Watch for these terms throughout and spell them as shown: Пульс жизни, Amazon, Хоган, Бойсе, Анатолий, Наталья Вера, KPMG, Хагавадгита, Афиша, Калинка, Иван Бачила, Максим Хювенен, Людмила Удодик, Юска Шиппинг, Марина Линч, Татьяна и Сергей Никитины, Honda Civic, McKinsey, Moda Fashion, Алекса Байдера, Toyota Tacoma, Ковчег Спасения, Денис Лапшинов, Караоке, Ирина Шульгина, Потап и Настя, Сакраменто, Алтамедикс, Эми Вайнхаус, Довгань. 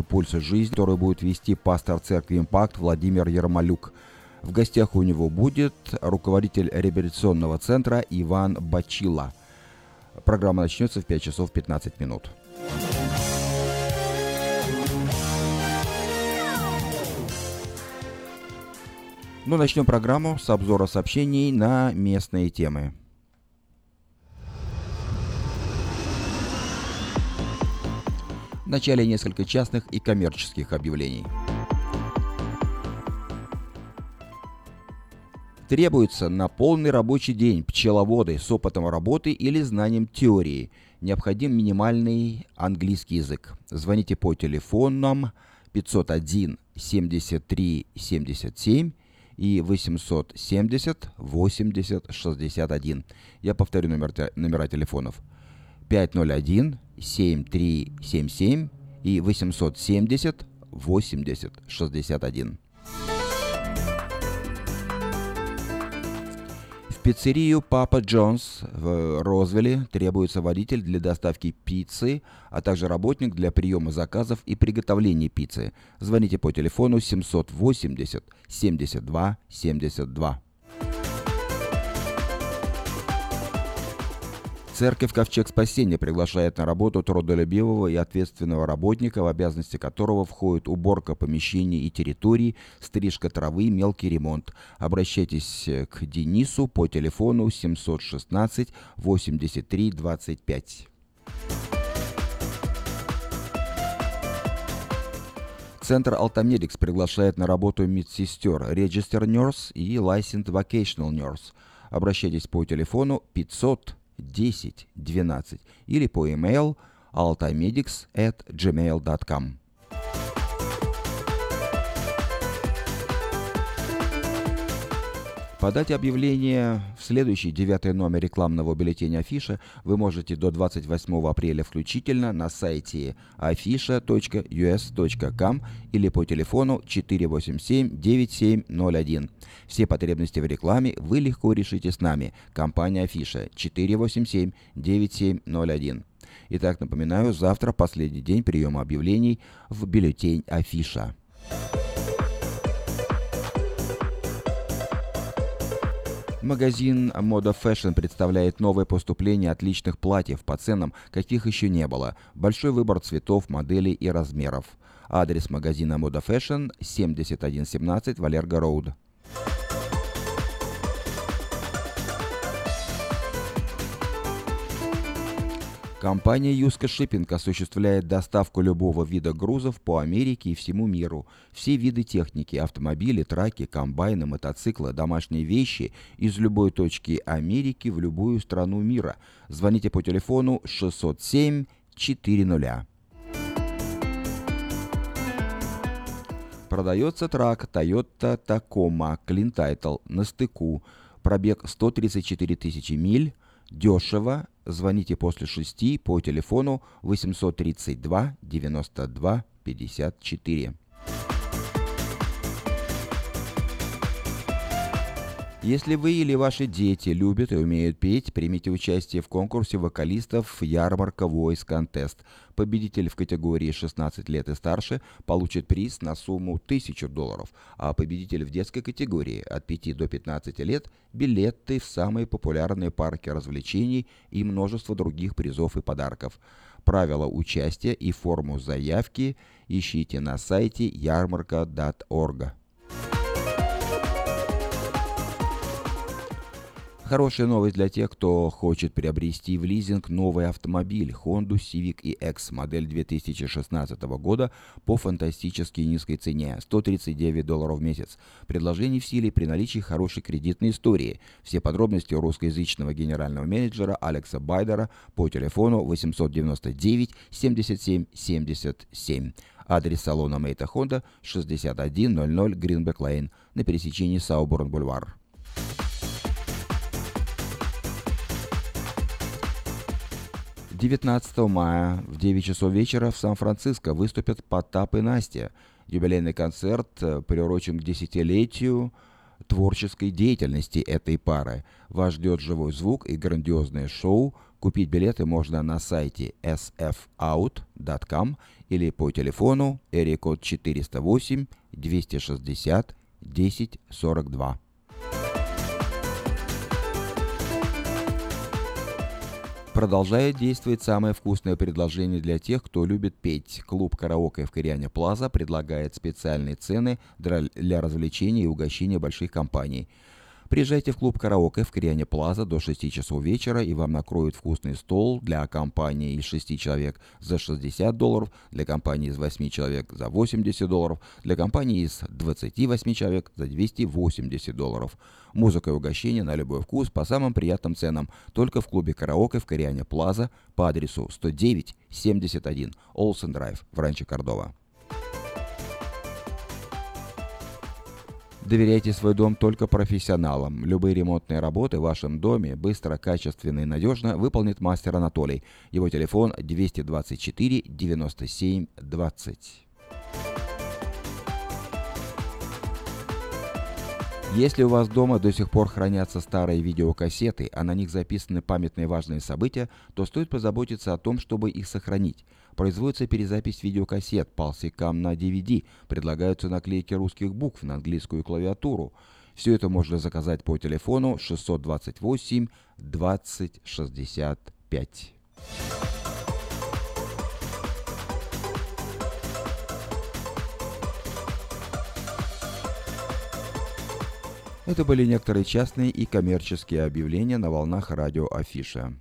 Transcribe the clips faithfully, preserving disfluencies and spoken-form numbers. «Пульса жизни», который будет вести пастор церкви «Импакт» Владимир Ярмолюк. В гостях у него будет руководитель реабилитационного центра Иван Бачила. Программа начнется в пять часов пятнадцать минут. Ну, начнем программу с обзора сообщений на местные темы. В начале несколько частных и коммерческих объявлений. Требуется на полный рабочий день пчеловоды с опытом работы или знанием теории. Необходим минимальный английский язык. Звоните по телефонам пятьсот один семьдесят три семьдесят семь и восемьсот семьдесят восемьдесят шестьдесят один. Я повторю номер, номера телефонов. пять ноль один семь три семь семь и восемьсот семьдесят восемьдесят шестьдесят один. В пиццерию Papa John's в Розвилле требуется водитель для доставки пиццы, а также работник для приема заказов и приготовления пиццы. Звоните по телефону семьсот восемьдесят семьдесят два семьдесят два. Церковь «Ковчег Спасения» приглашает на работу трудолюбивого и ответственного работника, в обязанности которого входит уборка помещений и территорий, стрижка травы, мелкий ремонт. Обращайтесь к Денису по телефону семь один шесть восемь три два пять. Центр «Алтамедикс» приглашает на работу медсестер, registered nurse и licensed vocational nurse. Обращайтесь по телефону пятьсот десять двенадцать или по email altamedics at gmail dot com. Подать объявление в следующий девятый номер рекламного бюллетеня «Афиша» вы можете до двадцать восьмого апреля включительно на сайте афиша точка ю эс точка ком или по телефону четыре восемь семь девять семь ноль один. Все потребности в рекламе вы легко решите с нами. Компания «Афиша» четыре восемь семь девять семь ноль один. Итак, напоминаю, завтра последний день приема объявлений в бюллетень «Афиша». Магазин Moda Fashion представляет новое поступление отличных платьев по ценам, каких еще не было. Большой выбор цветов, моделей и размеров. Адрес магазина Moda Fashion семьдесят один семнадцать Валерго Роуд. Компания «Юска Шиппинг» осуществляет доставку любого вида грузов по Америке и всему миру. Все виды техники – автомобили, траки, комбайны, мотоциклы, домашние вещи – из любой точки Америки в любую страну мира. Звоните по телефону шестьсот семь четыреста. Продается трак Toyota Tacoma Clean Title на стыку. Пробег сто тридцать четыре тысячи миль. Дешево. Звоните после шести по телефону восемьсот тридцать два девяносто два пятьдесят четыре. Если вы или ваши дети любят и умеют петь, примите участие в конкурсе вокалистов «Ярмарка Voice Contest». Победитель в категории шестнадцать лет и старше получит приз на сумму тысячу долларов, а победитель в детской категории от пяти до пятнадцати лет – билеты в самые популярные парки развлечений и множество других призов и подарков. Правила участия и форму заявки ищите на сайте ярмарка точка орг. Хорошая новость для тех, кто хочет приобрести в лизинг новый автомобиль Honda Civic и экс модель две тысячи шестнадцатого года по фантастически низкой цене – сто тридцать девять долларов в месяц. Предложение в силе при наличии хорошей кредитной истории. Все подробности у русскоязычного генерального менеджера Алекса Байдера по телефону восемьсот девяносто девять семьдесят семь семьдесят семь. Адрес салона Мейта Хонда шестьдесят один ноль ноль Greenback Lane на пересечении Сауборн-Бульвар. девятнадцатого мая в девять часов вечера в Сан-Франциско выступят Потап и Настя. Юбилейный концерт приурочен к десятилетию творческой деятельности этой пары. Вас ждет живой звук и грандиозное шоу Купить билеты можно на сайте эс эф аут точка ком или по телефону эрикод четыреста восемь двести шестьдесят десять сорок два. Продолжает действовать самое вкусное предложение для тех, кто любит петь. Клуб «Караоке» в Кориане Плаза предлагает специальные цены для развлечений и угощения больших компаний. Приезжайте в клуб «Караоке» в Кориане Плаза до шести часов вечера, и вам накроют вкусный стол для компании из шести человек за шестьдесят долларов, для компании из восьми человек за восемьдесят долларов, для компании из двадцати восьми человек за двести восемьдесят долларов. Музыка и угощение на любой вкус по самым приятным ценам только в клубе «Караоке» в Кориане Плаза по адресу сто девять семьдесят один Олсен Драйв в Ранчо Кордова. Доверяйте свой дом только профессионалам. Любые ремонтные работы в вашем доме быстро, качественно и надежно выполнит мастер Анатолий. Его телефон двести двадцать четыре девяносто семь двадцать. Если у вас дома до сих пор хранятся старые видеокассеты, а на них записаны памятные важные события, то стоит позаботиться о том, чтобы их сохранить. Производится перезапись видеокассет полсекам на ди ви ди, предлагаются наклейки русских букв на английскую клавиатуру. Все это можно заказать по телефону шестьсот двадцать восемь двадцать шестьдесят пять. Это были некоторые частные и коммерческие объявления на волнах радио Афиша.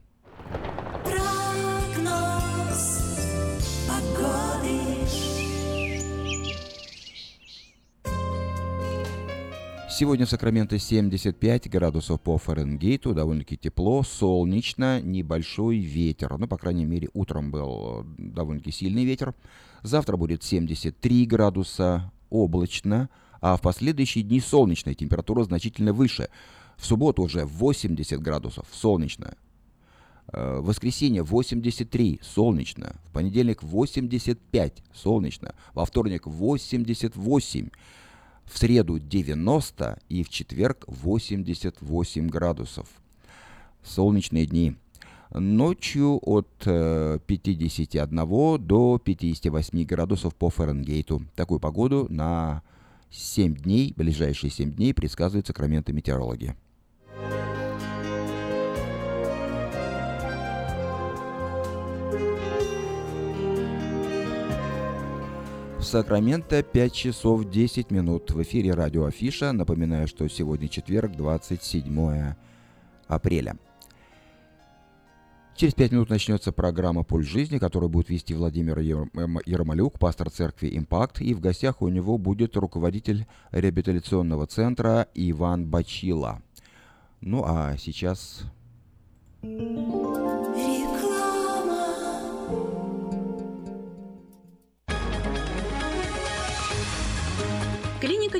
Сегодня в Сакраменто семьдесят пять градусов по Фаренгейту, довольно-таки тепло, солнечно, небольшой ветер. Ну, по крайней мере, утром был довольно-таки сильный ветер. Завтра будет семьдесят три градуса, облачно. А в последующие дни солнечная, температура значительно выше. В субботу уже восемьдесят градусов, солнечно. В воскресенье восемьдесят три, солнечно. В понедельник восемьдесят пять, солнечно. Во вторник восемьдесят восемь, в среду девяносто и в четверг восемьдесят восемь градусов. Солнечные дни. Ночью от пятидесяти одного до пятидесяти восьми градусов по Фаренгейту. Такую погоду на... семь дней, ближайшие семь дней предсказывают Сакраменто метеорологи. В Сакраменто пять часов десять минут. В эфире радио Афиша. Напоминаю, что сегодня четверг, двадцать седьмое апреля. Через пять минут начнется программа «Пульс жизни», которую будет вести Владимир Ярмолюк, пастор церкви «Импакт», и в гостях у него будет руководитель реабилитационного центра Иван Бачила. Ну а сейчас... Клиника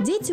Дети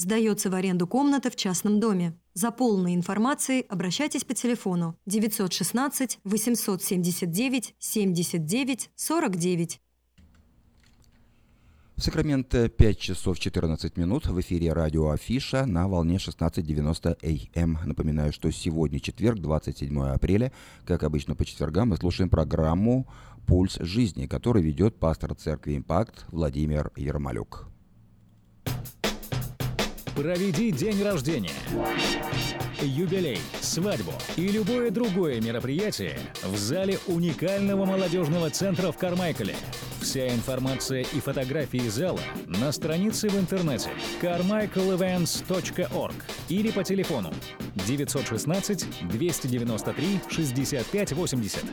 Сдается в аренду комната в частном доме. За полной информацией обращайтесь по телефону девять один шесть восемь семь девять семь девять сорок девять. В Сакраменто пять часов четырнадцать минут. В эфире радио «Афиша» на волне шестнадцать девяносто эй эм. Напоминаю, что сегодня четверг, двадцать седьмое апреля. Как обычно по четвергам мы слушаем программу «Пульс жизни», которую ведет пастор церкви «Импакт» Владимир Ярмолюк. Проведи день рождения, юбилей, свадьбу и любое другое мероприятие в зале уникального молодежного центра в Кармайкале. Вся информация и фотографии зала на странице в интернете кармайкл ивентс точка орг или по телефону девять один шесть два девять три шесть пять восемь ноль.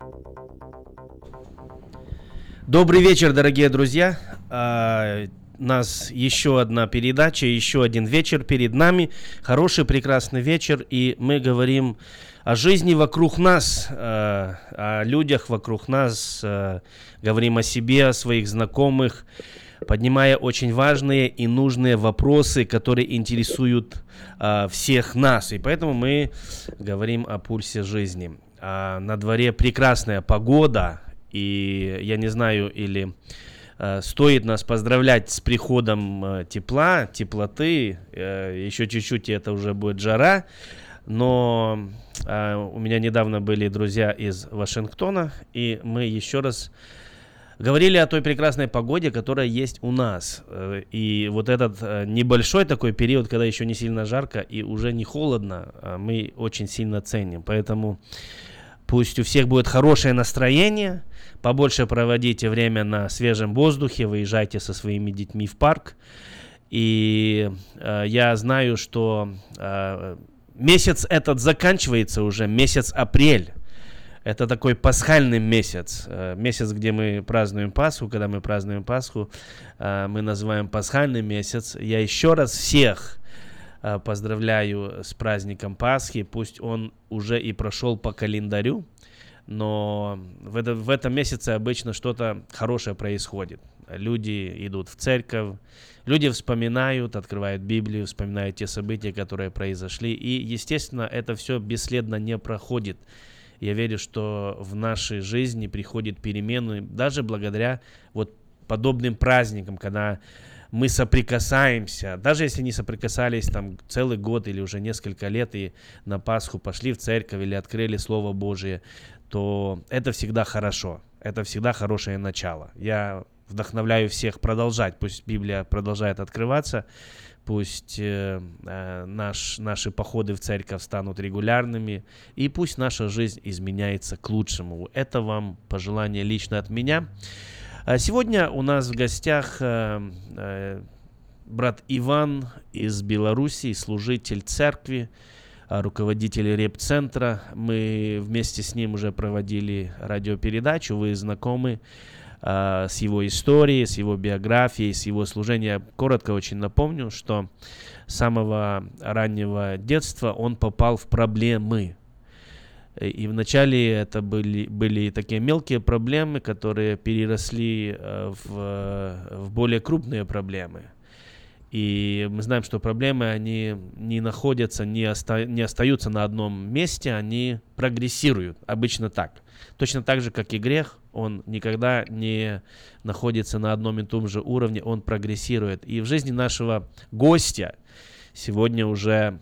Добрый вечер, дорогие друзья. А, у нас еще одна передача, еще один вечер перед нами. Хороший, прекрасный вечер. И мы говорим о жизни вокруг нас, о людях вокруг нас. Говорим о себе, о своих знакомых, поднимая очень важные и нужные вопросы, которые интересуют всех нас. И поэтому мы говорим о пульсе жизни. А на дворе прекрасная погода. И я не знаю, или э, стоит нас поздравлять с приходом э, тепла, теплоты, э, еще чуть-чуть, и это уже будет жара. Но э, у меня недавно были друзья из Вашингтона, и мы еще раз Говорили о той прекрасной погоде, которая есть у нас. И вот этот небольшой такой период, когда еще не сильно жарко и уже не холодно, мы очень сильно ценим. Поэтому пусть у всех будет хорошее настроение, побольше проводите время на свежем воздухе, выезжайте со своими детьми в парк. И э, я знаю, что э, месяц этот заканчивается уже, месяц апрель. Это такой пасхальный месяц, э, месяц, где мы празднуем Пасху. Когда мы празднуем Пасху, э, мы называем пасхальный месяц. Я еще раз всех э, поздравляю с праздником Пасхи. Пусть он уже и прошел по календарю, но в, это, в этом месяце обычно что-то хорошее происходит. Люди идут в церковь, люди вспоминают, открывают Библию, вспоминают те события, которые произошли. И, естественно, это все бесследно не проходит. Я верю, что в нашей жизни приходят перемены даже благодаря вот подобным праздникам, когда мы соприкасаемся. Даже если не соприкасались там целый год или уже несколько лет и на Пасху пошли в церковь или открыли Слово Божие, то это всегда хорошо. Это всегда хорошее начало. Я вдохновляю всех продолжать. Пусть Библия продолжает открываться. Пусть э, наш, наши походы в церковь станут регулярными. И пусть наша жизнь изменяется к лучшему. Это вам пожелание лично от меня. Сегодня у нас в гостях э, э, брат Иван из Белоруссии, служитель церкви, руководитель реп-центра. Мы вместе с ним уже проводили радиопередачу. Вы знакомы э, с его историей, с его биографией, с его служением. Я коротко очень напомню, что с самого раннего детства он попал в проблемы. И вначале это были, были такие мелкие проблемы, которые переросли в, в более крупные проблемы. И мы знаем, что проблемы, они не находятся, не, оста, не остаются на одном месте, они прогрессируют, обычно так. Точно так же, как и грех, он никогда не находится на одном и том же уровне, он прогрессирует. И в жизни нашего гостя, сегодня уже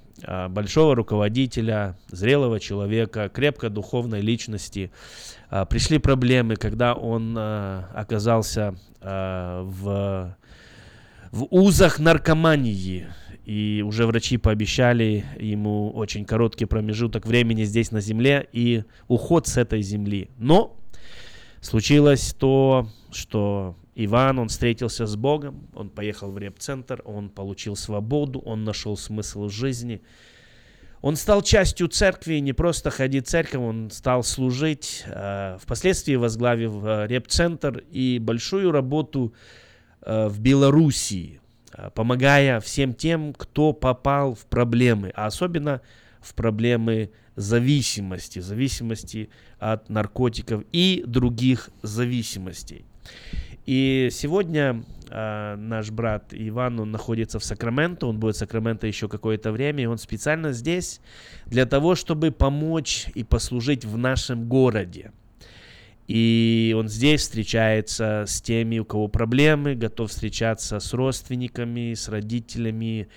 большого руководителя, зрелого человека, крепко духовной личности, пришли проблемы, когда он оказался в, в узах наркомании. И уже врачи пообещали ему очень короткий промежуток времени здесь на земле и уход с этой земли. Но случилось то, что Иван, он встретился с Богом, он поехал в реп-центр, он получил свободу, он нашел смысл жизни. Он стал частью церкви, не просто ходить в церковь, он стал служить, впоследствии возглавив реп-центр и большую работу в Белоруссии, помогая всем тем, кто попал в проблемы, а особенно в проблемы зависимости, зависимости от наркотиков и других зависимостей. И сегодня э, наш брат Иван, он находится в Сакраменто, он будет в Сакраменто еще какое-то время, и он специально здесь для того, чтобы помочь и послужить в нашем городе. И он здесь встречается с теми, у кого проблемы, готов встречаться с родственниками, с родителями,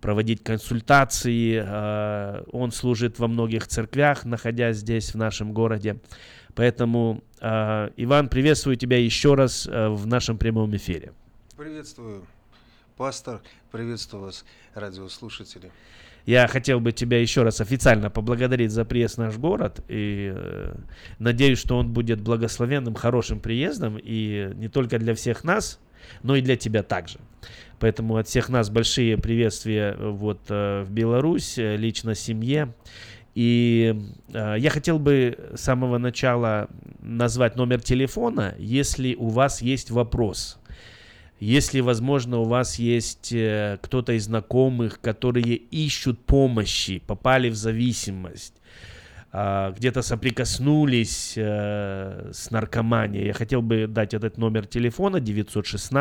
проводить консультации. Э, он служит во многих церквях, находясь здесь, в нашем городе. Поэтому, э, Иван, приветствую тебя еще раз э, в нашем прямом эфире. Приветствую, пастор, приветствую вас, радиослушатели. Я хотел бы тебя еще раз официально поблагодарить за приезд в наш город. И э, надеюсь, что он будет благословенным, хорошим приездом. И не только для всех нас, но и для тебя также. Поэтому от всех нас большие приветствия вот, э, в Беларусь, лично семье. И э, я хотел бы с самого начала назвать номер телефона, если у вас есть вопрос. Если, возможно, у вас есть э, кто-то из знакомых, которые ищут помощи, попали в зависимость, э, где-то соприкоснулись э, с наркоманией. Я хотел бы дать этот номер телефона девять один шесть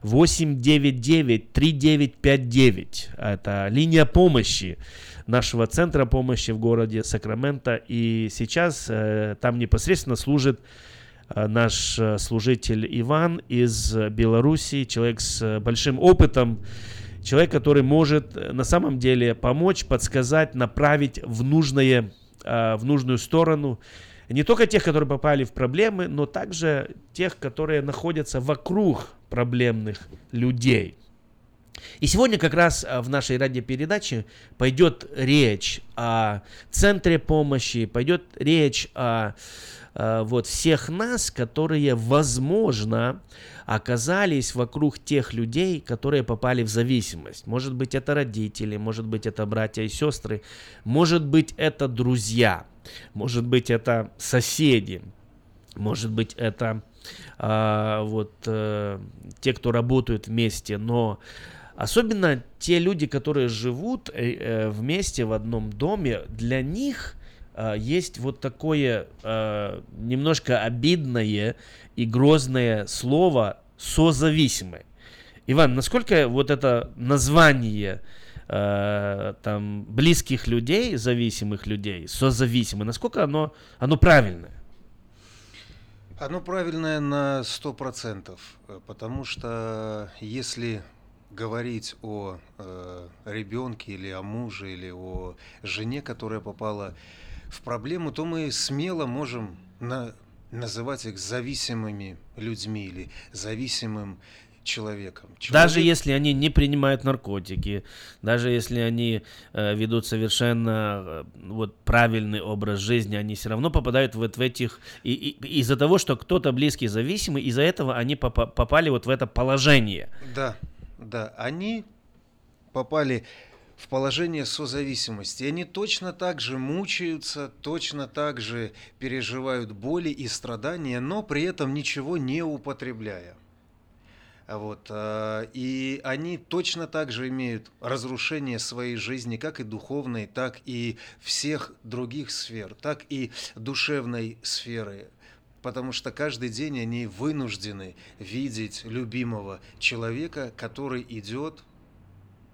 восемь девять девять три девять пять девять. Это линия помощи нашего центра помощи в городе Сакраменто. И сейчас э, там непосредственно служит э, наш э, служитель Иван из Белоруссии, человек с э, большим опытом, человек, который может э, на самом деле помочь, подсказать, направить в нужное, э, в нужную сторону. не только тех, которые попали в проблемы, но также тех, которые находятся вокруг проблемных людей. И сегодня как раз в нашей радиопередаче пойдет речь о центре помощи, пойдет речь о, о вот всех нас, которые, возможно, оказались вокруг тех людей, которые попали в зависимость. Может быть, это родители, может быть, это братья и сестры, может быть, это друзья, может быть, это соседи, может быть, это э, вот э, те, кто работают вместе, но... Особенно те люди, которые живут вместе в одном доме, для них есть вот такое немножко обидное и грозное слово «созависимый». Иван, насколько вот это название там, близких людей, зависимых людей, созависимый, насколько оно, оно правильное? Оно правильное на сто процентов, потому что если... говорить о э, ребенке или о муже или о жене, которая попала в проблему, то мы смело можем на, называть их зависимыми людьми или зависимым человеком. Человек... Даже если они не принимают наркотики, даже если они э, ведут совершенно э, вот, правильный образ жизни, они все равно попадают вот в этих... И, и, из-за того, что кто-то близкий зависимый, из-за этого они попа- попали вот в это положение. Да. Да, они попали в положение созависимости. Они точно так же мучаются, точно так же переживают боли и страдания, но при этом ничего не употребляя. Вот. И они точно так же имеют разрушение своей жизни, как и духовной, так и всех других сфер, так и душевной сферы. Потому что каждый день они вынуждены видеть любимого человека, который идет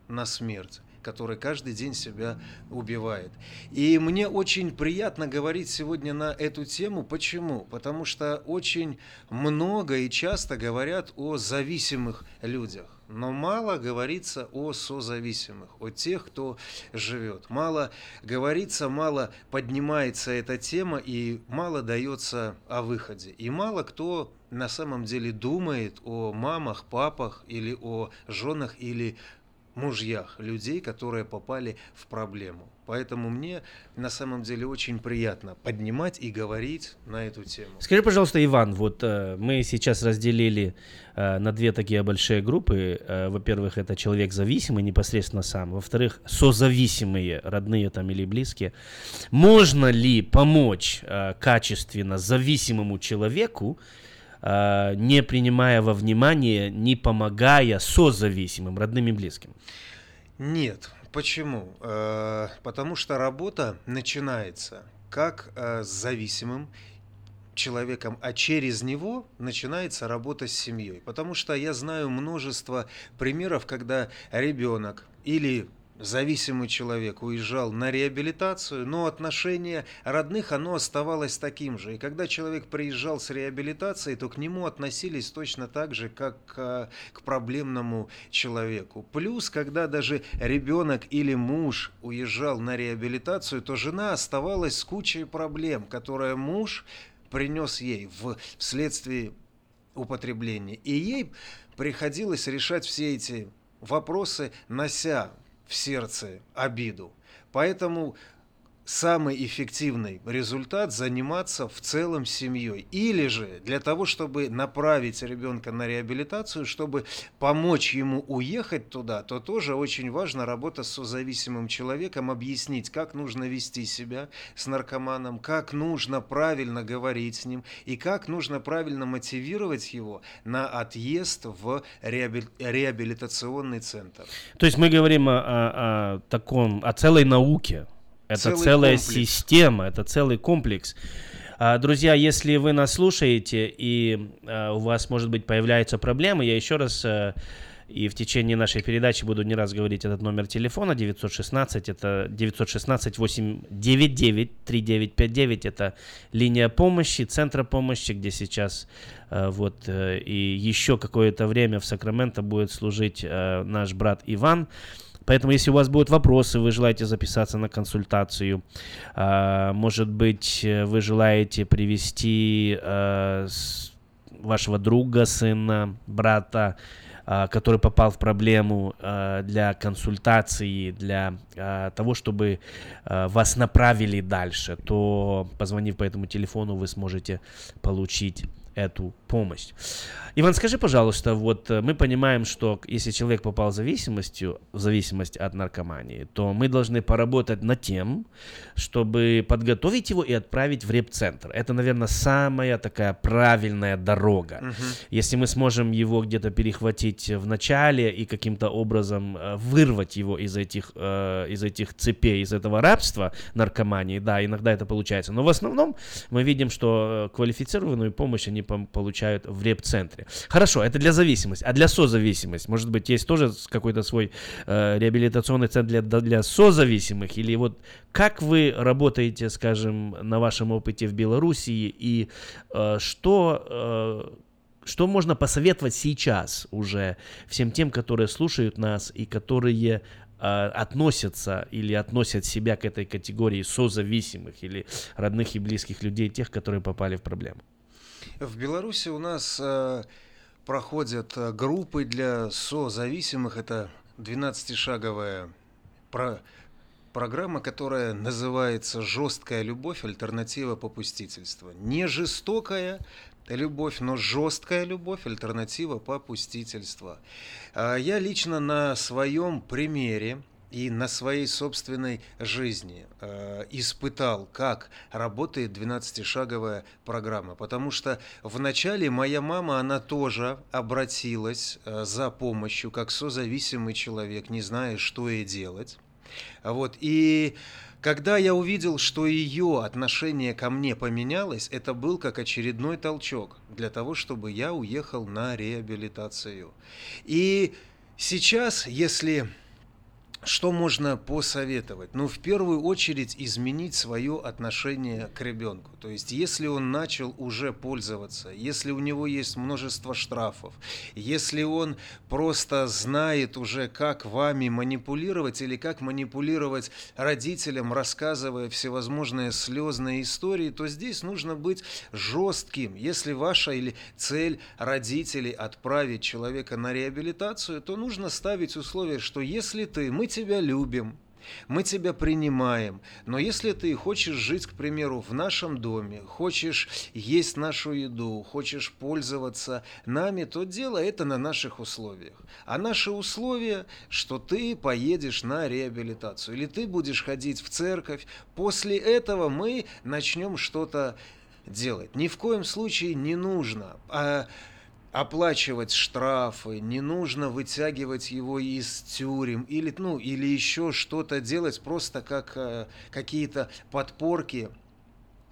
на смерть, который каждый день себя убивает. И мне очень приятно говорить сегодня на эту тему. Почему? Потому что очень много и часто говорят о зависимых людях, но мало говорится о созависимых, о тех, кто живет. Мало говорится, мало поднимается эта тема и мало дается о выходе. И мало кто на самом деле думает о мамах, папах или о женах или мужьях людей, которые попали в проблему. Поэтому мне на самом деле очень приятно поднимать и говорить на эту тему. Скажи, пожалуйста, Иван, вот э, мы сейчас разделили э, на две такие большие группы. Э, во-первых, это человек зависимый непосредственно сам. Во-вторых, созависимые, родные там или близкие. Можно ли помочь э, качественно зависимому человеку, не принимая во внимание, не помогая созависимым, родным и близким? Нет. Почему? Потому что работа начинается как с зависимым человеком, а через него начинается работа с семьей. Потому что я знаю множество примеров, когда ребенок или зависимый человек уезжал на реабилитацию, но отношение родных, оно оставалось таким же. И когда человек приезжал с реабилитацией, то к нему относились точно так же, как к, к проблемному человеку. Плюс, когда даже ребенок или муж уезжал на реабилитацию, то жена оставалась с кучей проблем, которые муж принес ей в, вследствие употребления. И ей приходилось решать все эти вопросы, нося в сердце обиду. Поэтому самый эффективный результат — заниматься в целом семьей. Или же для того, чтобы направить ребенка на реабилитацию, чтобы помочь ему уехать туда, то тоже очень важна работа с созависимым человеком, объяснить, как нужно вести себя с наркоманом, как нужно правильно говорить с ним и как нужно правильно мотивировать его на отъезд в реабилитационный центр. То есть мы говорим о, о, о таком, о целой науке. Это целая система, это целый комплекс. Друзья, если вы нас слушаете и у вас, может быть, появляются проблемы, я еще раз и в течение нашей передачи буду не раз говорить этот номер телефона девятьсот шестнадцать, это девять один шесть восемь девять девять три девять пять девять, это линия помощи, центра помощи, где сейчас вот и еще какое-то время в Сакраменто будет служить наш брат Иван. Поэтому, если у вас будут вопросы, вы желаете записаться на консультацию, может быть, вы желаете привести вашего друга, сына, брата, который попал в проблему, для консультации, для того, чтобы вас направили дальше, то, позвонив по этому телефону, вы сможете получить эту помощь. Иван, скажи, пожалуйста, вот мы понимаем, что если человек попал в зависимость, в зависимость от наркомании, то мы должны поработать над тем, чтобы подготовить его и отправить в реп-центр. Это, наверное, самая такая правильная дорога. Угу. Если мы сможем его где-то перехватить в начале и каким-то образом вырвать его из этих, из этих цепей, из этого рабства наркомании, да, иногда это получается. Но в основном мы видим, что квалифицированную помощь они получают в реп-центре. Хорошо, это для зависимости. А для созависимости? Может быть, есть тоже какой-то свой э, реабилитационный центр для, для созависимых? Или вот как вы работаете, скажем, на вашем опыте в Белоруссии? И э, что, э, что можно посоветовать сейчас уже всем тем, которые слушают нас и которые э, относятся или относят себя к этой категории созависимых или родных и близких людей, тех, которые попали в проблему? В Беларуси у нас э, проходят группы для созависимых. Это двенадцатишаговая про- программа, которая называется «Жесткая любовь. Альтернатива попустительства». Не жестокая любовь, но жесткая любовь. Альтернатива попустительства. Э, я лично на своем примере и на своей собственной жизни э, испытал, как работает двенадцатишаговая программа. Потому что вначале моя мама, она тоже обратилась э, за помощью, как созависимый человек, не зная, что ей делать. Вот. И когда я увидел, что ее отношение ко мне поменялось, это был как очередной толчок для того, чтобы я уехал на реабилитацию. И сейчас, если... Что можно посоветовать? Ну, в первую очередь, изменить свое отношение к ребенку. То есть, если он начал уже пользоваться, если у него есть множество штрафов, если он просто знает уже, как вами манипулировать или как манипулировать родителям, рассказывая всевозможные слезные истории, то здесь нужно быть жестким. Если ваша или цель родителей отправить человека на реабилитацию, то нужно ставить условия, что если ты, мы тебя любим, мы тебя принимаем, но если ты хочешь жить, к примеру, в нашем доме, хочешь есть нашу еду, хочешь пользоваться нами, то делай это на наших условиях. А наши условия, что ты поедешь на реабилитацию или ты будешь ходить в церковь, после этого мы начнем что-то делать. Ни в коем случае не нужно а оплачивать штрафы, не нужно вытягивать его из тюрем или, ну, или еще что-то делать, просто как э, какие-то подпорки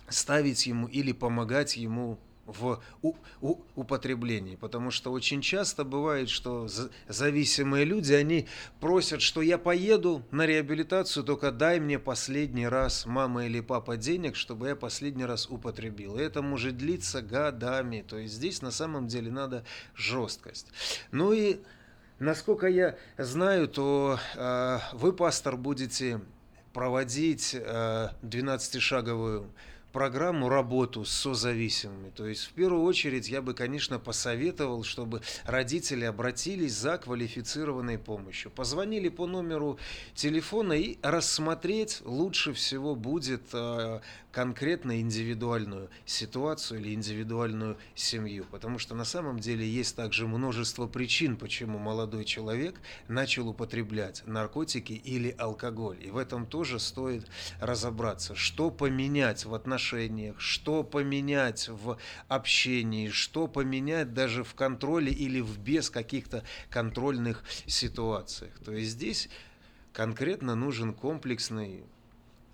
ставить ему или помогать ему в у, у, употреблении. Потому что очень часто бывает, что зависимые люди, они просят, что я поеду на реабилитацию, только дай мне последний раз, мама или папа, денег, чтобы я последний раз употребил. И это может длиться годами. То есть здесь на самом деле надо жесткость. Ну и насколько я знаю, то э, вы, пастор, будете проводить э, двенадцатишаговую программу, работу с созависимыми. То есть, в первую очередь, я бы, конечно, посоветовал, чтобы родители обратились за квалифицированной помощью. Позвонили по номеру телефона, и рассмотреть лучше всего будет э, конкретно индивидуальную ситуацию или индивидуальную семью. Потому что на самом деле есть также множество причин, почему молодой человек начал употреблять наркотики или алкоголь. И в этом тоже стоит разобраться, что поменять в отношении, что поменять в общении, что поменять даже в контроле или в без каких-то контрольных ситуациях. То есть здесь конкретно нужен комплексный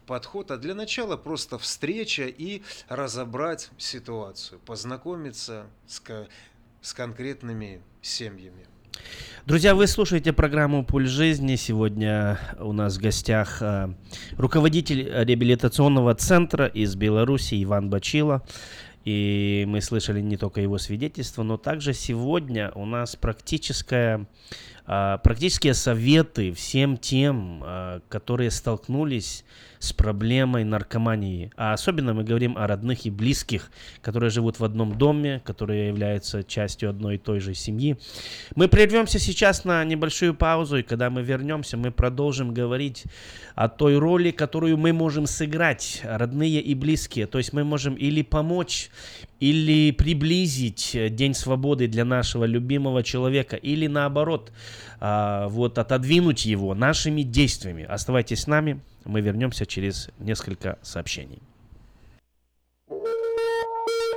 подход, а для начала просто встреча и разобрать ситуацию, познакомиться с, с конкретными семьями. Друзья, вы слушаете программу «Пульс жизни». Сегодня у нас в гостях руководитель реабилитационного центра из Беларуси Иван Бачила. И мы слышали не только его свидетельство, но также сегодня у нас практическая Практические советы всем тем, которые столкнулись с проблемой наркомании. А особенно мы говорим о родных и близких, которые живут в одном доме, которые являются частью одной и той же семьи. Мы прервемся сейчас на небольшую паузу, и когда мы вернемся, мы продолжим говорить о той роли, которую мы можем сыграть, родные и близкие. То есть мы можем или помочь, или приблизить День свободы для нашего любимого человека, или наоборот, вот отодвинуть его нашими действиями. Оставайтесь с нами, мы вернемся через несколько сообщений.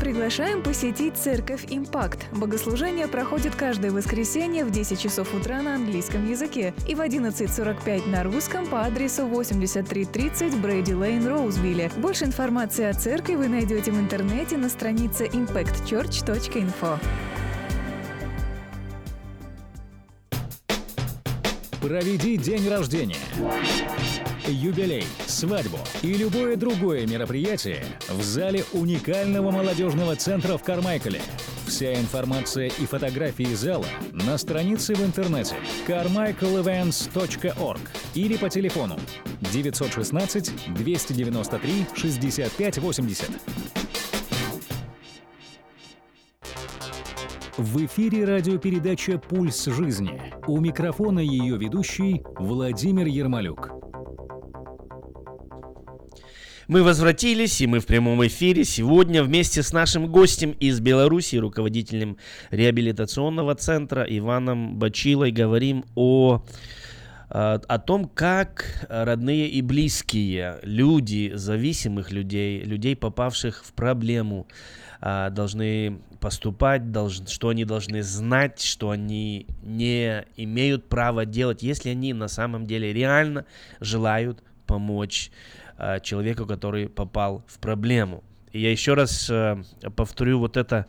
Приглашаем посетить церковь «Импакт». Богослужение проходит каждое воскресенье в десять часов утра на английском языке и в одиннадцать сорок пять на русском по адресу восемьдесят три тридцать Брэди Лейн, Роузвилле. Больше информации о церкви вы найдете в интернете на странице импакт черч точка инфо. Проведи день рождения, юбилей, свадьбу и любое другое мероприятие в зале уникального молодежного центра в Кармайкале. Вся информация и фотографии зала на странице в интернете кармайкл ивентс точка орг или по телефону девятьсот шестнадцать двести девяносто три шестьдесят пять восемьдесят. В эфире радиопередача «Пульс жизни». У микрофона ее ведущий Владимир Ярмолюк. Мы возвратились, и мы в прямом эфире сегодня вместе с нашим гостем из Беларуси, руководителем реабилитационного центра Иваном Бачилой, говорим о, о том, как родные и близкие люди, зависимых людей, людей, попавших в проблему, должны поступать, должны, что они должны знать, что они не имеют права делать, если они на самом деле реально желают помочь человеку, который попал в проблему. И я еще раз повторю вот это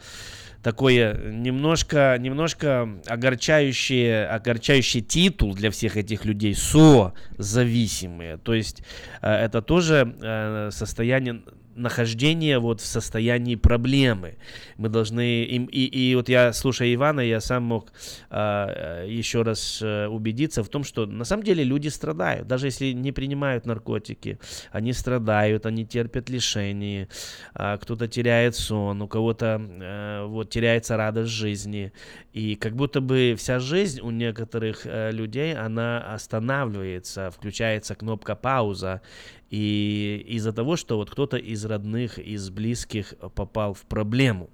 такое немножко, немножко огорчающий, огорчающий титул для всех этих людей — созависимые. То есть это тоже состояние, нахождение вот в состоянии проблемы. Мы должны им, и, и вот я, слушая Ивана, я сам мог э, еще раз э, убедиться в том, что на самом деле люди страдают, даже если не принимают наркотики, они страдают, они терпят лишения, э, кто-то теряет сон, у кого-то э, вот теряется радость жизни, и как будто бы вся жизнь у некоторых э, людей она останавливается, включается кнопка пауза. И из-за того, что вот кто-то из родных, из близких попал в проблему.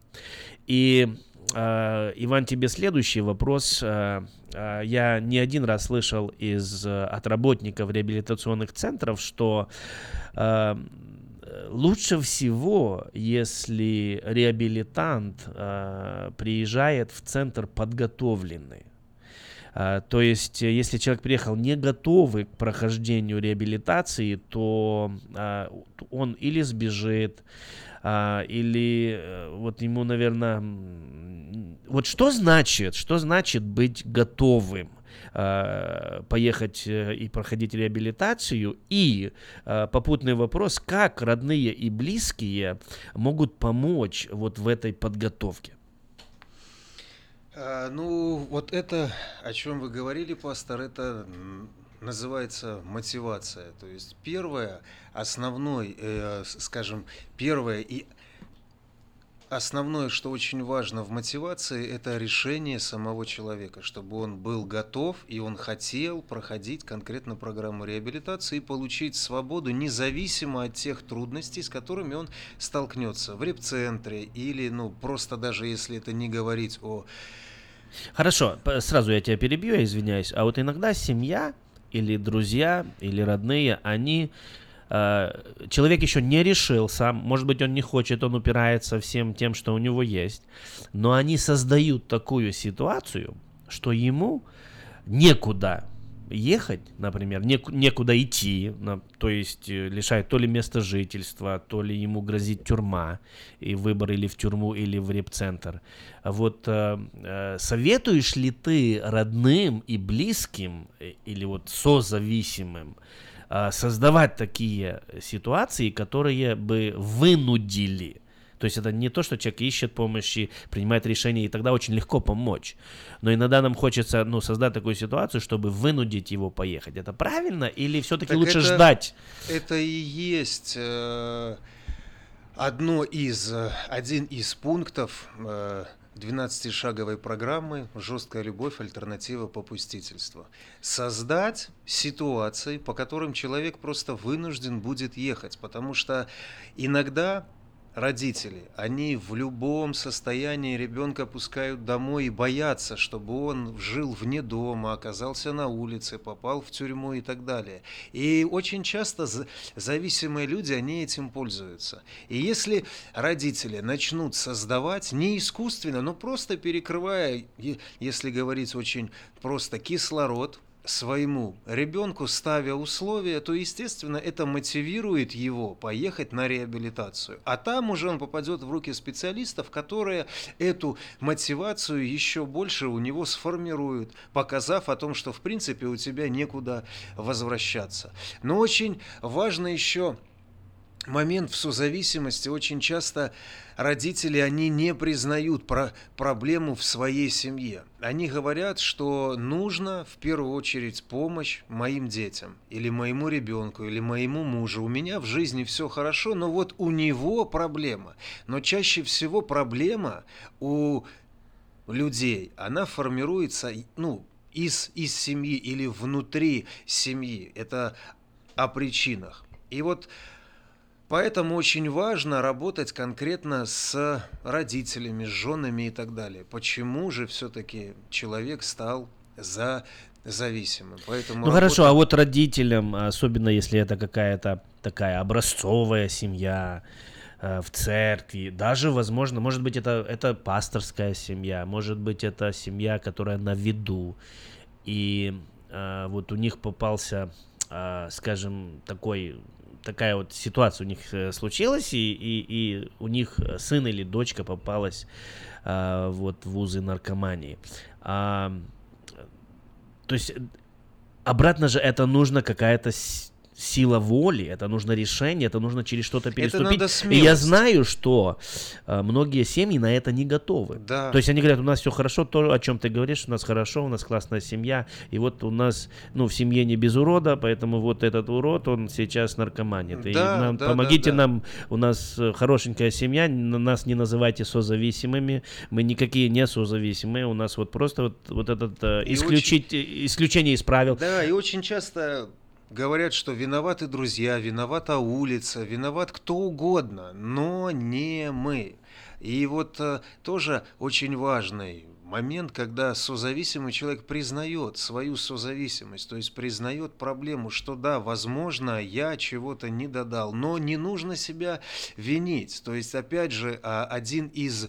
И, э, Иван, тебе следующий вопрос. Я не один раз слышал из, от работников реабилитационных центров, что э, лучше всего, если реабилитант э, приезжает в центр подготовленный. То есть, если человек приехал не готовый к прохождению реабилитации, то он или сбежит, или вот ему, наверное... Вот что значит, что значит быть готовым? Поехать и проходить реабилитацию. И попутный вопрос: как родные и близкие могут помочь вот в этой подготовке? Ну, вот это, о чем вы говорили, пастор, это называется мотивация. То есть первое, основной, э, скажем, первое и основное, что очень важно в мотивации, это решение самого человека, чтобы он был готов и он хотел проходить конкретно программу реабилитации и получить свободу независимо от тех трудностей, с которыми он столкнется в реп-центре или, ну, просто даже если это не говорить о... Хорошо, сразу я тебя перебью, я извиняюсь. А вот иногда семья или друзья или родные, они... Человек еще не решил сам, может быть, он не хочет, он упирается всем тем, что у него есть, но они создают такую ситуацию, что ему некуда ехать, например, нек- некуда идти, на, то есть лишает то ли места жительства, то ли ему грозит тюрьма, и выбор или в тюрьму, или в репцентр. Вот э, советуешь ли ты родным и близким, или вот созависимым, э, создавать такие ситуации, которые бы вынудили? То есть это не то, что человек ищет помощи, принимает решения, и тогда очень легко помочь. Но иногда нам хочется, ну, создать такую ситуацию, чтобы вынудить его поехать. Это правильно или все-таки так лучше это, ждать? Это и есть э, одно из, один из пунктов э, двенадцатишаговой программы «Жесткая любовь. Альтернатива попустительству». Создать ситуации, по которым человек просто вынужден будет ехать, потому что иногда... Родители, они в любом состоянии ребенка пускают домой и боятся, чтобы он жил вне дома, оказался на улице, попал в тюрьму и так далее. И очень часто зависимые люди, они этим пользуются. И если родители начнут создавать не искусственно, но просто перекрывая, если говорить очень просто, кислород, своему ребенку, ставя условия, то, естественно, это мотивирует его поехать на реабилитацию. А там уже он попадет в руки специалистов, которые эту мотивацию еще больше у него сформируют, показав о том, что, в принципе, у тебя некуда возвращаться. Но очень важно еще... момент в созависимости. Очень часто родители, они не признают про проблему в своей семье. Они говорят, что нужно в первую очередь помощь моим детям, или моему ребенку, или моему мужу. У меня в жизни все хорошо, но вот у него проблема. Но чаще всего проблема у людей, она формируется, ну, из, из семьи или внутри семьи. Это о причинах. И вот поэтому очень важно работать конкретно с родителями, с женами и так далее. Почему же все-таки человек стал за... зависимым? Поэтому ну работа... хорошо, а вот родителям, особенно если это какая-то такая образцовая семья, в церкви, даже, возможно, может быть, это, это пасторская семья, может быть, это семья, которая на виду, и вот у них попался, скажем, такой... такая вот ситуация у них случилась, и, и, и у них сын или дочка попалась а, вот, в узы наркомании. А, то есть обратно же это нужно какая-то сила воли, это нужно решение, это нужно через что-то переступить. И я знаю, что многие семьи на это не готовы. Да. То есть они говорят, у нас все хорошо, то, о чем ты говоришь, у нас хорошо, у нас классная семья, и вот у нас, ну, в семье не без урода, поэтому вот этот урод, он сейчас наркоманит. Да, и нам, да, помогите да, да. нам, у нас хорошенькая семья, нас не называйте созависимыми, мы никакие не созависимые, у нас вот просто вот, вот этот исключить, очень... исключение из правил. Да, и очень часто... говорят, что виноваты друзья, виновата улица, виноват кто угодно, но не мы. И вот э, тоже очень важный момент, когда созависимый человек признает свою созависимость, то есть признает проблему, что да, возможно, я чего-то не додал, но не нужно себя винить. То есть, опять же, один из...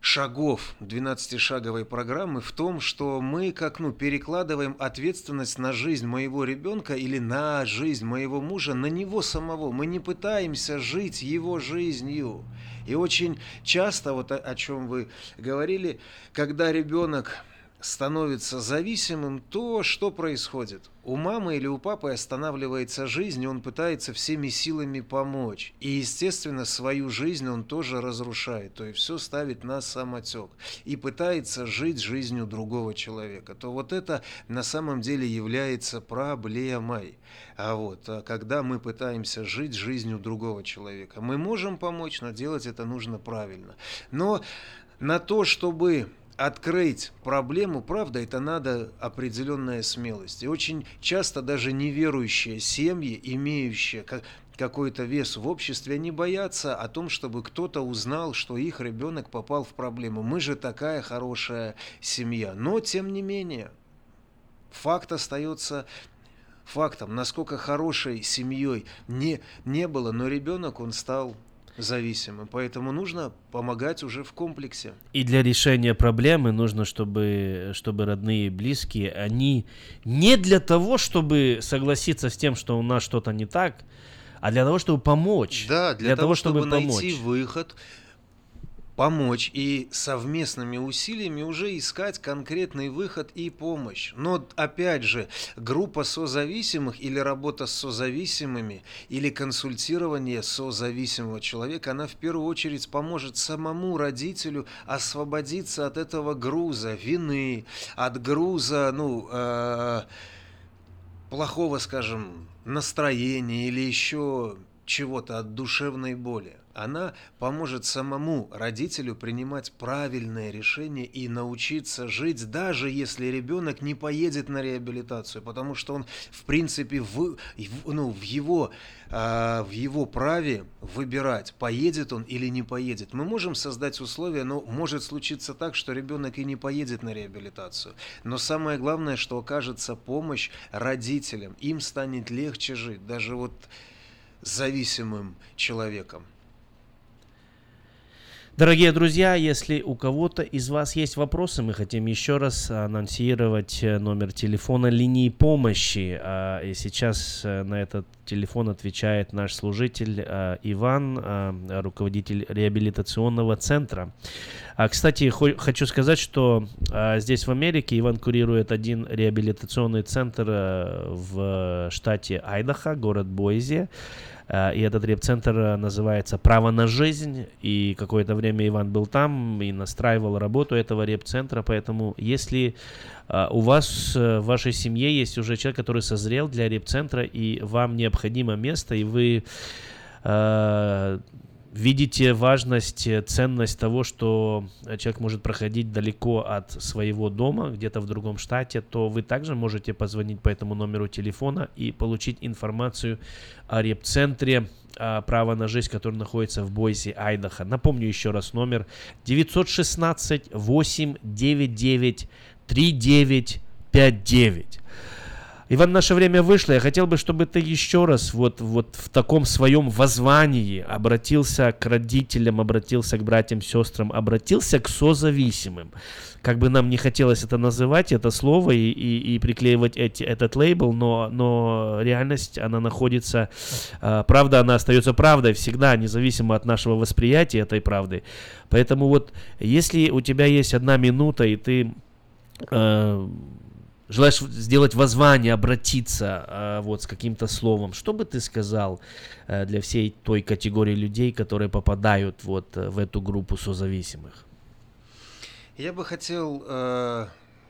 шагов двенадцатишаговой программы в том, что мы как ну перекладываем ответственность на жизнь моего ребенка или на жизнь моего мужа, на него самого. Мы не пытаемся жить его жизнью. И очень часто, вот о, о чем вы говорили, когда ребенок становится зависимым, то что происходит? У мамы или у папы останавливается жизнь, и он пытается всеми силами помочь. И, естественно, свою жизнь он тоже разрушает, то есть все ставит на самотек и пытается жить жизнью другого человека. То вот это на самом деле является проблемой. А вот когда мы пытаемся жить жизнью другого человека, мы можем помочь, но делать это нужно правильно. Но на то, чтобы... открыть проблему, правда, это надо определенная смелость. И очень часто даже неверующие семьи, имеющие какой-то вес в обществе, они боятся о том, чтобы кто-то узнал, что их ребенок попал в проблему. Мы же такая хорошая семья. Но, тем не менее, факт остается... фактом. Насколько хорошей семьей не, не было, но ребенок, он стал зависимы. Поэтому нужно помогать уже в комплексе. И для решения проблемы нужно, чтобы, чтобы родные и близкие, они не для того, чтобы согласиться с тем, что у нас что-то не так, а для того, чтобы помочь. Да, для, для того, того, чтобы, чтобы помочь. Найти выход, помочь и совместными усилиями уже искать конкретный выход и помощь. Но опять же, группа созависимых или работа с созависимыми, или консультирование созависимого человека, она в первую очередь поможет самому родителю освободиться от этого груза вины, от груза, ну, э, плохого, скажем, настроения или еще чего-то, от душевной боли. Она поможет самому родителю принимать правильное решение и научиться жить, даже если ребенок не поедет на реабилитацию, потому что он, в принципе, в, ну, в, его, э, в его праве выбирать, поедет он или не поедет. Мы можем создать условия, но может случиться так, что ребенок и не поедет на реабилитацию. Но самое главное, что окажется помощь родителям, им станет легче жить, даже вот зависимым человеком. Дорогие друзья, если у кого-то из вас есть вопросы, мы хотим еще раз анонсировать номер телефона линии помощи. И сейчас на этот телефон отвечает наш служитель Иван, руководитель реабилитационного центра. Кстати, хочу сказать, что здесь в Америке Иван курирует один реабилитационный центр в штате Айдахо, город Бойзе. И этот реп-центр называется «Право на жизнь». И какое-то время Иван был там и настраивал работу этого реп-центра. Поэтому если у вас в вашей семье есть уже человек, который созрел для реп-центра, и вам необходимо место, и вы э, видите важность, ценность того, что человек может проходить далеко от своего дома, где-то в другом штате, то вы также можете позвонить по этому номеру телефона и получить информацию о реп-центре «Право на жизнь», который находится в Бойсе, Айдахо. Напомню еще раз номер девять один шесть восемь девять девять три девять пять девять. Иван, наше время вышло. Я хотел бы, чтобы ты еще раз вот, вот в таком своем воззвании обратился к родителям, обратился к братьям, сестрам, обратился к созависимым. Как бы нам не хотелось это называть, это слово, и, и, и приклеивать эти, этот лейбл, но, но реальность, она находится, правда, она остается правдой всегда, независимо от нашего восприятия этой правды. Поэтому вот, если у тебя есть одна минута, и ты... Э, желаешь сделать воззвание, обратиться вот с каким-то словом, что бы ты сказал для всей той категории людей, которые попадают вот в эту группу созависимых? Я бы хотел,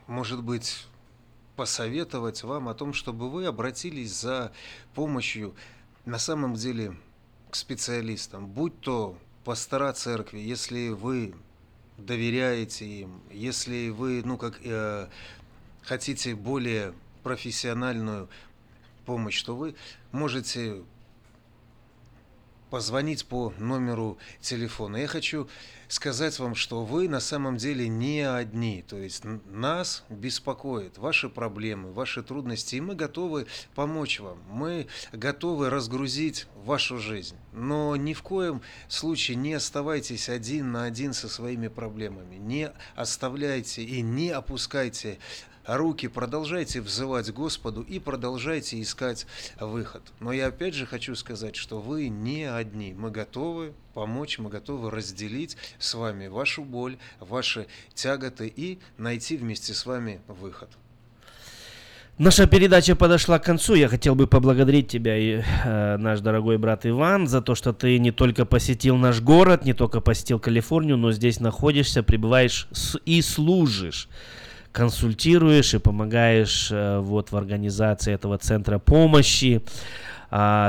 может быть, посоветовать вам о том, чтобы вы обратились за помощью на самом деле к специалистам, будь то пастора церкви, если вы доверяете им, если вы, ну, как... хотите более профессиональную помощь, то вы можете позвонить по номеру телефона. Я хочу сказать вам, что вы на самом деле не одни. То есть нас беспокоят ваши проблемы, ваши трудности, и мы готовы помочь вам. Мы готовы разгрузить вашу жизнь. Но ни в коем случае не оставайтесь один на один со своими проблемами. Не оставляйте и не опускайте руки, продолжайте взывать Господу и продолжайте искать выход. Но я опять же хочу сказать, что вы не одни. Мы готовы помочь, мы готовы разделить с вами вашу боль, ваши тяготы и найти вместе с вами выход. Наша передача подошла к концу. Я хотел бы поблагодарить тебя, и, э, наш дорогой брат Иван, за то, что ты не только посетил наш город, не только посетил Калифорнию, но здесь находишься, пребываешь и служишь, консультируешь и помогаешь вот в организации этого центра помощи,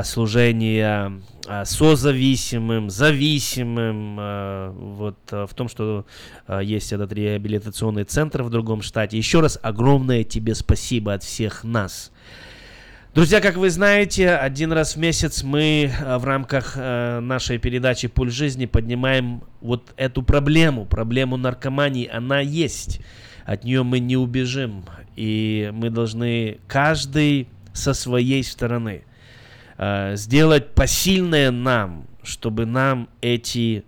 служения созависимым, зависимым, вот в том, что есть этот реабилитационный центр в другом штате. Еще раз огромное тебе спасибо от всех нас. Друзья, как вы знаете, один раз в месяц мы в рамках нашей передачи «Пульс жизни» поднимаем вот эту проблему, проблему наркомании. Она есть. От нее мы не убежим, и мы должны каждый со своей стороны э, сделать посильное нам чтобы нам эти,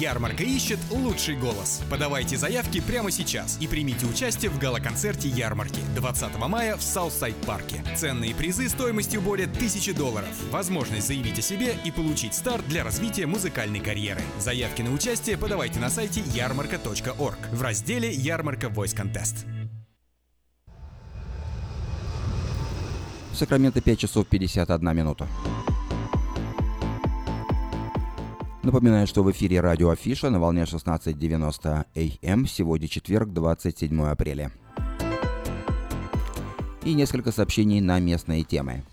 Ярмарка ищет лучший голос. Подавайте заявки прямо сейчас и примите участие в гала-концерте ярмарки двадцатого мая в Southside Парке. Ценные призы стоимостью более тысячи долларов. Возможность заявить о себе и получить старт для развития музыкальной карьеры. Заявки на участие подавайте на сайте ярмарка точка орг в разделе «Ярмарка Voice Contest». В Сакраменто пять часов пятьдесят одна минута. Напоминаю, что в эфире радио Афиша на волне шестнадцать девяносто эй эм. Сегодня четверг, двадцать седьмого апреля. И несколько сообщений на местные темы.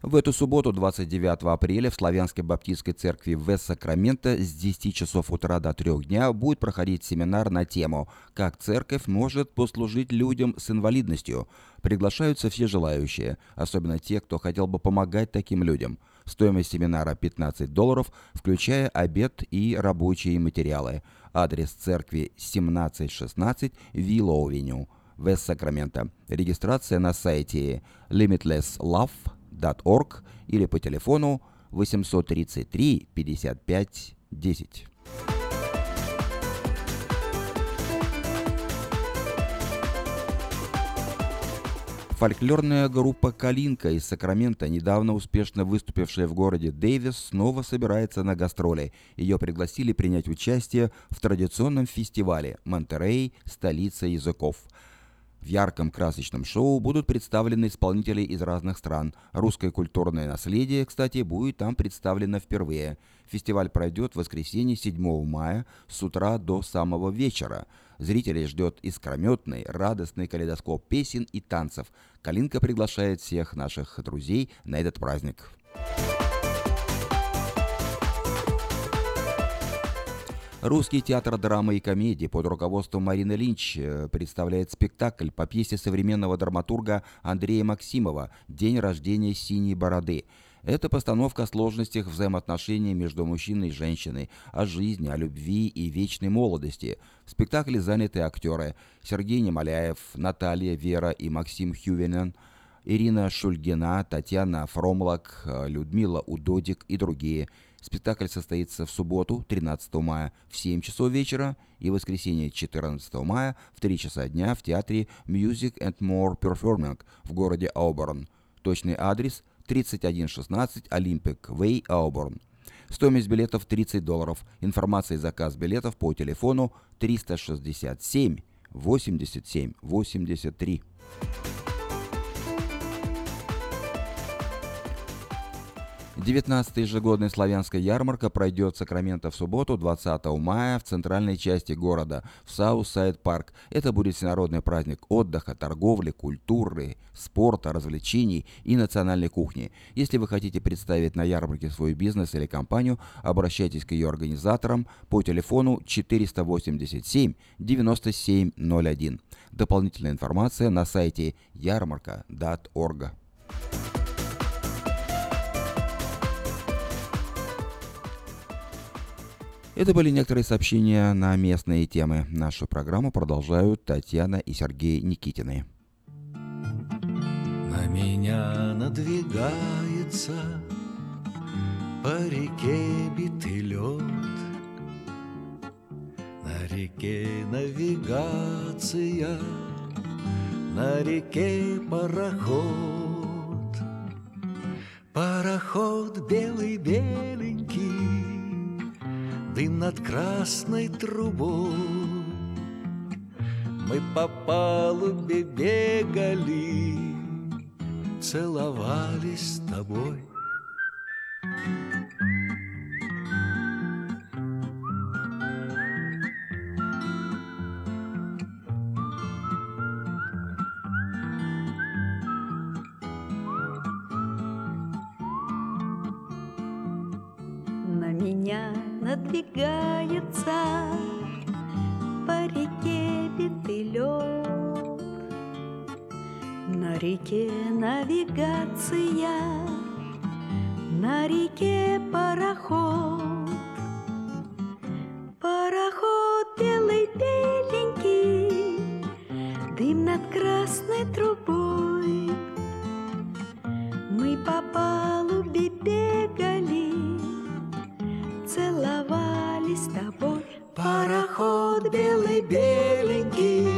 В эту субботу, двадцать девятого апреля, в Славянской баптистской церкви в Сакраменто с десяти часов утра до трёх дня будет проходить семинар на тему «Как церковь может послужить людям с инвалидностью». Приглашаются все желающие, особенно те, кто хотел бы помогать таким людям. Стоимость семинара пятнадцать долларов, включая обед и рабочие материалы. Адрес церкви семнадцать шестнадцать Виллоу-Веню, Вест-Сакраменто. Регистрация на сайте лимитлесс лав точка орг или по телефону восемь три три пятьдесят пять десять. Фольклорная группа «Калинка» из Сакрамента, недавно успешно выступившая в городе Дэвис, снова собирается на гастроли. Ее пригласили принять участие в традиционном фестивале «Монтерей. Столица языков». В ярком красочном шоу будут представлены исполнители из разных стран. Русское культурное наследие, кстати, будет там представлено впервые. Фестиваль пройдет в воскресенье седьмого мая с утра до самого вечера. Зрителей ждет искрометный, радостный калейдоскоп песен и танцев. Калинка приглашает всех наших друзей на этот праздник. Русский театр драмы и комедии под руководством Марины Линч представляет спектакль по пьесе современного драматурга Андрея Максимова «День рождения синей бороды». Это постановка о сложностях взаимоотношений между мужчиной и женщиной, о жизни, о любви и вечной молодости. В спектакле заняты актеры Сергей Немаляев, Наталья, Вера и Максим Хювенен, Ирина Шульгина, Татьяна Фромлак, Людмила Удодик и другие. Спектакль состоится в субботу, тринадцатого мая, в семь часов вечера и воскресенье, четырнадцатого мая, в три часа дня в театре Music and More Performing в городе Ауборн. Точный адрес тридцать один шестнадцать Olympic Way, Auburn. Стоимость билетов тридцать долларов. Информация и заказ билетов по телефону триста шестьдесят семь восемьдесят семь восемьдесят три. девятнадцатая ежегодная славянская ярмарка пройдет в Сакраменто в субботу, двадцатого мая, в центральной части города, в Southside Park. Это будет всенародный праздник отдыха, торговли, культуры, спорта, развлечений и национальной кухни. Если вы хотите представить на ярмарке свой бизнес или компанию, обращайтесь к ее организаторам по телефону четыреста восемьдесят семь девяносто семь ноль один. Дополнительная информация на сайте ярмарка точка орг. Это были некоторые сообщения на местные темы. Нашу программу продолжают Татьяна и Сергей Никитины. На меня надвигается по реке битый лед. На реке навигация, на реке пароход. Пароход белый-беленький, дым над красной трубой. Мы по палубе бегали, целовались с тобой. меня надвигается, по реке битый лед. На реке навигация, на реке пароход. Пароход белый-беленький, дым над красной трубой. Мы по палубе бегали, целовались с тобой. Пароход белый-беленький,